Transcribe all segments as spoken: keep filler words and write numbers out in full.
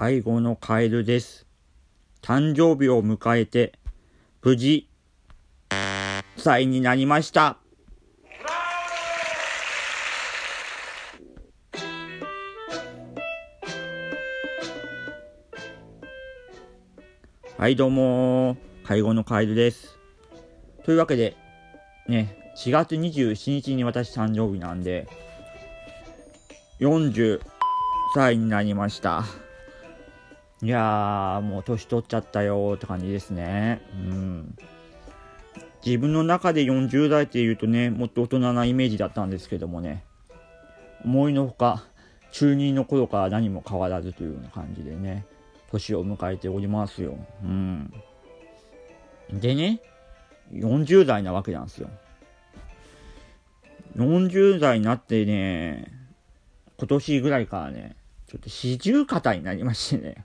背後のカエルです。誕生日を迎えて無事歳になりました。はいどうも、介護のカエルです。というわけでね、しがつにじゅうななにちに私誕生日なんでよんじゅっさいになりました。いやーもう年取っちゃったよーって感じですね。うん。自分の中でよんじゅうだいっていうとね、もっと大人なイメージだったんですけどもね、思いのほか中二の頃から何も変わらずというような感じでね、年を迎えておりますよ。うん。でね、よんじゅうだいなわけなんですよ。よんじゅうだいになってね、今年ぐらいからね、ちょっと四十肩になりましてね。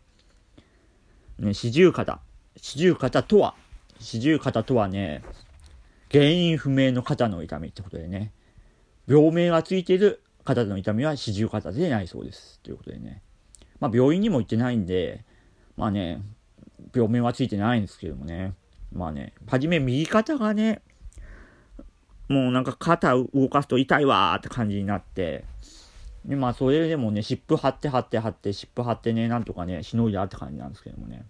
ね、四十肩。四十肩とは、四十肩とはね、原因不明の肩の痛みってことでね、病名がついている肩の痛みは四十肩でないそうです。ということでね。まあ、病院にも行ってないんで、まあね、病名はついてないんですけどもね、まあね、はじめ右肩がね、もうなんか肩を動かすと痛いわーって感じになって、でまあそれでもね、湿布貼って貼って貼って、湿布貼ってね、なんとかね、しのいだって感じなんですけどもね。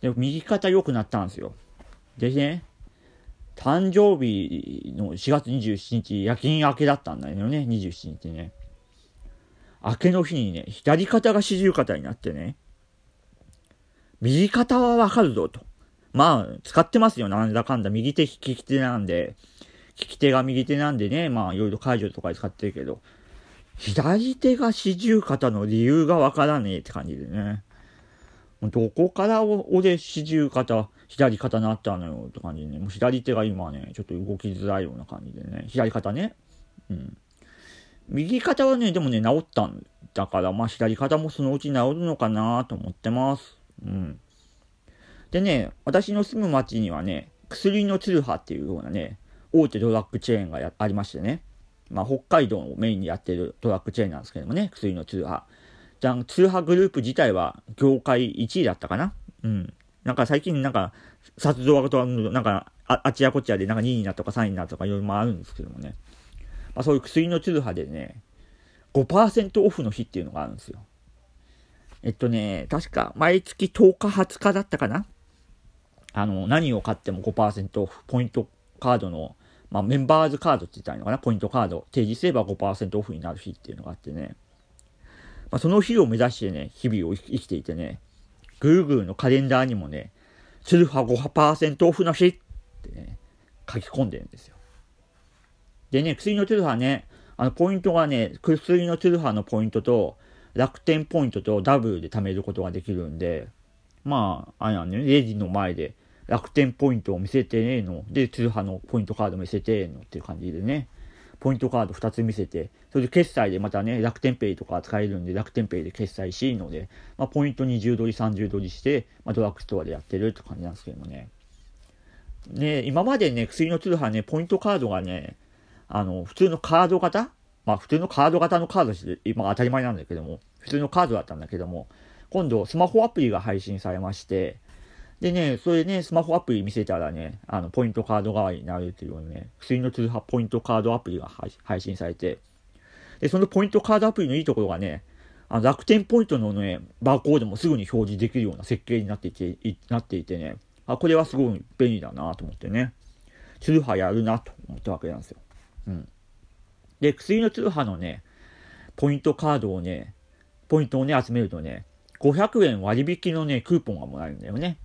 で、右肩良くなったんですよ。でね、誕生日のしがつにじゅうななにち、夜勤明けだったんだよね、にじゅうななにちね。明けの日にね、左肩が四十肩になってね、右肩はわかるぞと。まあ、使ってますよ、なんだかんだ。右手利き手なんで、利き手が右手なんでね、まあ、いろいろ介助とかで使ってるけど、左手が四十肩の理由がわからねえって感じでね。どこから俺四十肩、左肩なったのよって感じでね。もう左手が今ね、ちょっと動きづらいような感じでね。左肩ね。うん。右肩はね、でもね、治ったんだから、まあ左肩もそのうち治るのかなと思ってます。うん。でね、私の住む町にはね、薬のツルハっていうようなね、大手ドラッグチェーンがやありましてね。まあ、北海道をメインにやってるドラッグチェーンなんですけどもね、薬の通販。じゃあ、通販グループ自体は業界いちいだったかな。うん。なんか最近なんか、殺動となんかあ、あちらこちらでなんかにいになったとかさんいになったとかいろいろあるんですけどもね。まあそういう薬の通販でね、ごパーセント オフの日っていうのがあるんですよ。えっとね、確か毎月とおかはつかだったかな。あの、何を買っても ごパーセント オフ、ポイントカードのまあ、メンバーズカードって言ったらいいのかな、ポイントカード提示すれば ごパーセント オフになる日っていうのがあってね、まあ、その日を目指してね、日々を生きていてね、 Google のカレンダーにもね、ツルハ ごパーセント オフの日ってね、書き込んでるんですよ。でね、薬のツルハね、あのポイントがね、薬のツルハのポイントと楽天ポイントとダブルで貯めることができるんで、まああれなんだよね、レジの前で楽天ポイントを見せてねえの。で、通販のポイントカード見せてえのっていう感じでね。ポイントカードふたつ見せて、それで決済でまたね、楽天ペイとか使えるんで、楽天ペイで決済しいので、まあ、ポイントにじゅうドル、さんじゅうドルして、まあ、ドラッグストアでやってるって感じなんですけどもね。ね、今までね、薬の通販ね、ポイントカードがね、あの、普通のカード型まあ、普通のカード型のカードして、今当たり前なんだけども、普通のカードだったんだけども、今度、スマホアプリが配信されまして、でね、それね、スマホアプリ見せたらね、あの、ポイントカード代わりになるっていうね、薬の通販ポイントカードアプリが配信されて、で、そのポイントカードアプリのいいところがね、あの楽天ポイントのね、バーコードもすぐに表示できるような設計になっていて、いなっていてね、あ、これはすごい便利だなと思ってね、ツルハやるなと思ったわけなんですよ。うん。で、薬のツルハのね、ポイントカードをね、ポイントをね、集めるとね、ごひゃくえん割引のね、クーポンがもらえるんだよね。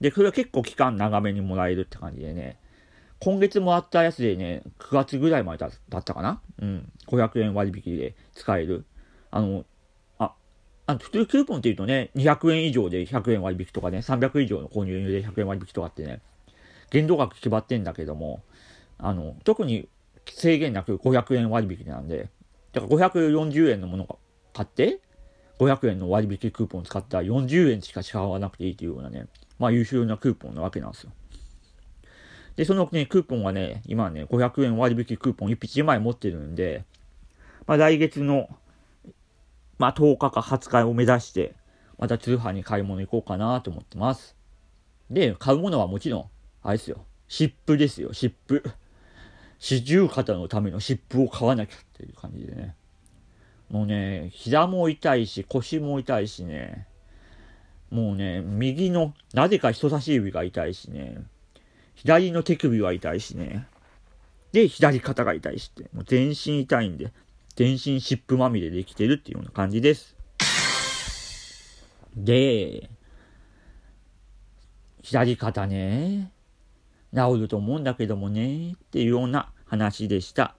で、それは結構期間長めにもらえるって感じでね、今月もらったやつでね、くがつぐらいまで だ, だったかなうん。ごひゃくえん割引で使える。あの、あ、あの普通クーポンって言うとね、にひゃくえん以上でひゃくえん割引とかね、さんびゃく以上の購入でひゃくえん割引とかってね、限度額決まってんだけども、あの、特に制限なくごひゃくえん割引なんで、だからごひゃくよんじゅうえんのものを買って、ごひゃくえんの割引クーポン使ったらよんじゅうえんしか使わなくていいというようなね、まあ優秀なクーポンなわけなんですよ。で、そのね、クーポンがね、今ね、ごひゃくえん割引クーポンいちまい持ってるんで、まあ来月のまあとおかかはつかを目指して、また通販に買い物行こうかなと思ってます。で、買うものはもちろん、あれですよ。湿布ですよ、湿布。四十肩のための湿布を買わなきゃっていう感じでね。もうね、膝も痛いし、腰も痛いしね。もうね、右の、なぜか人差し指が痛いしね。左の手首は痛いしね。で、左肩が痛いしって。もう全身痛いんで、全身湿布まみれできてるっていうような感じです。で、左肩ね、治ると思うんだけどもね、っていうような話でした。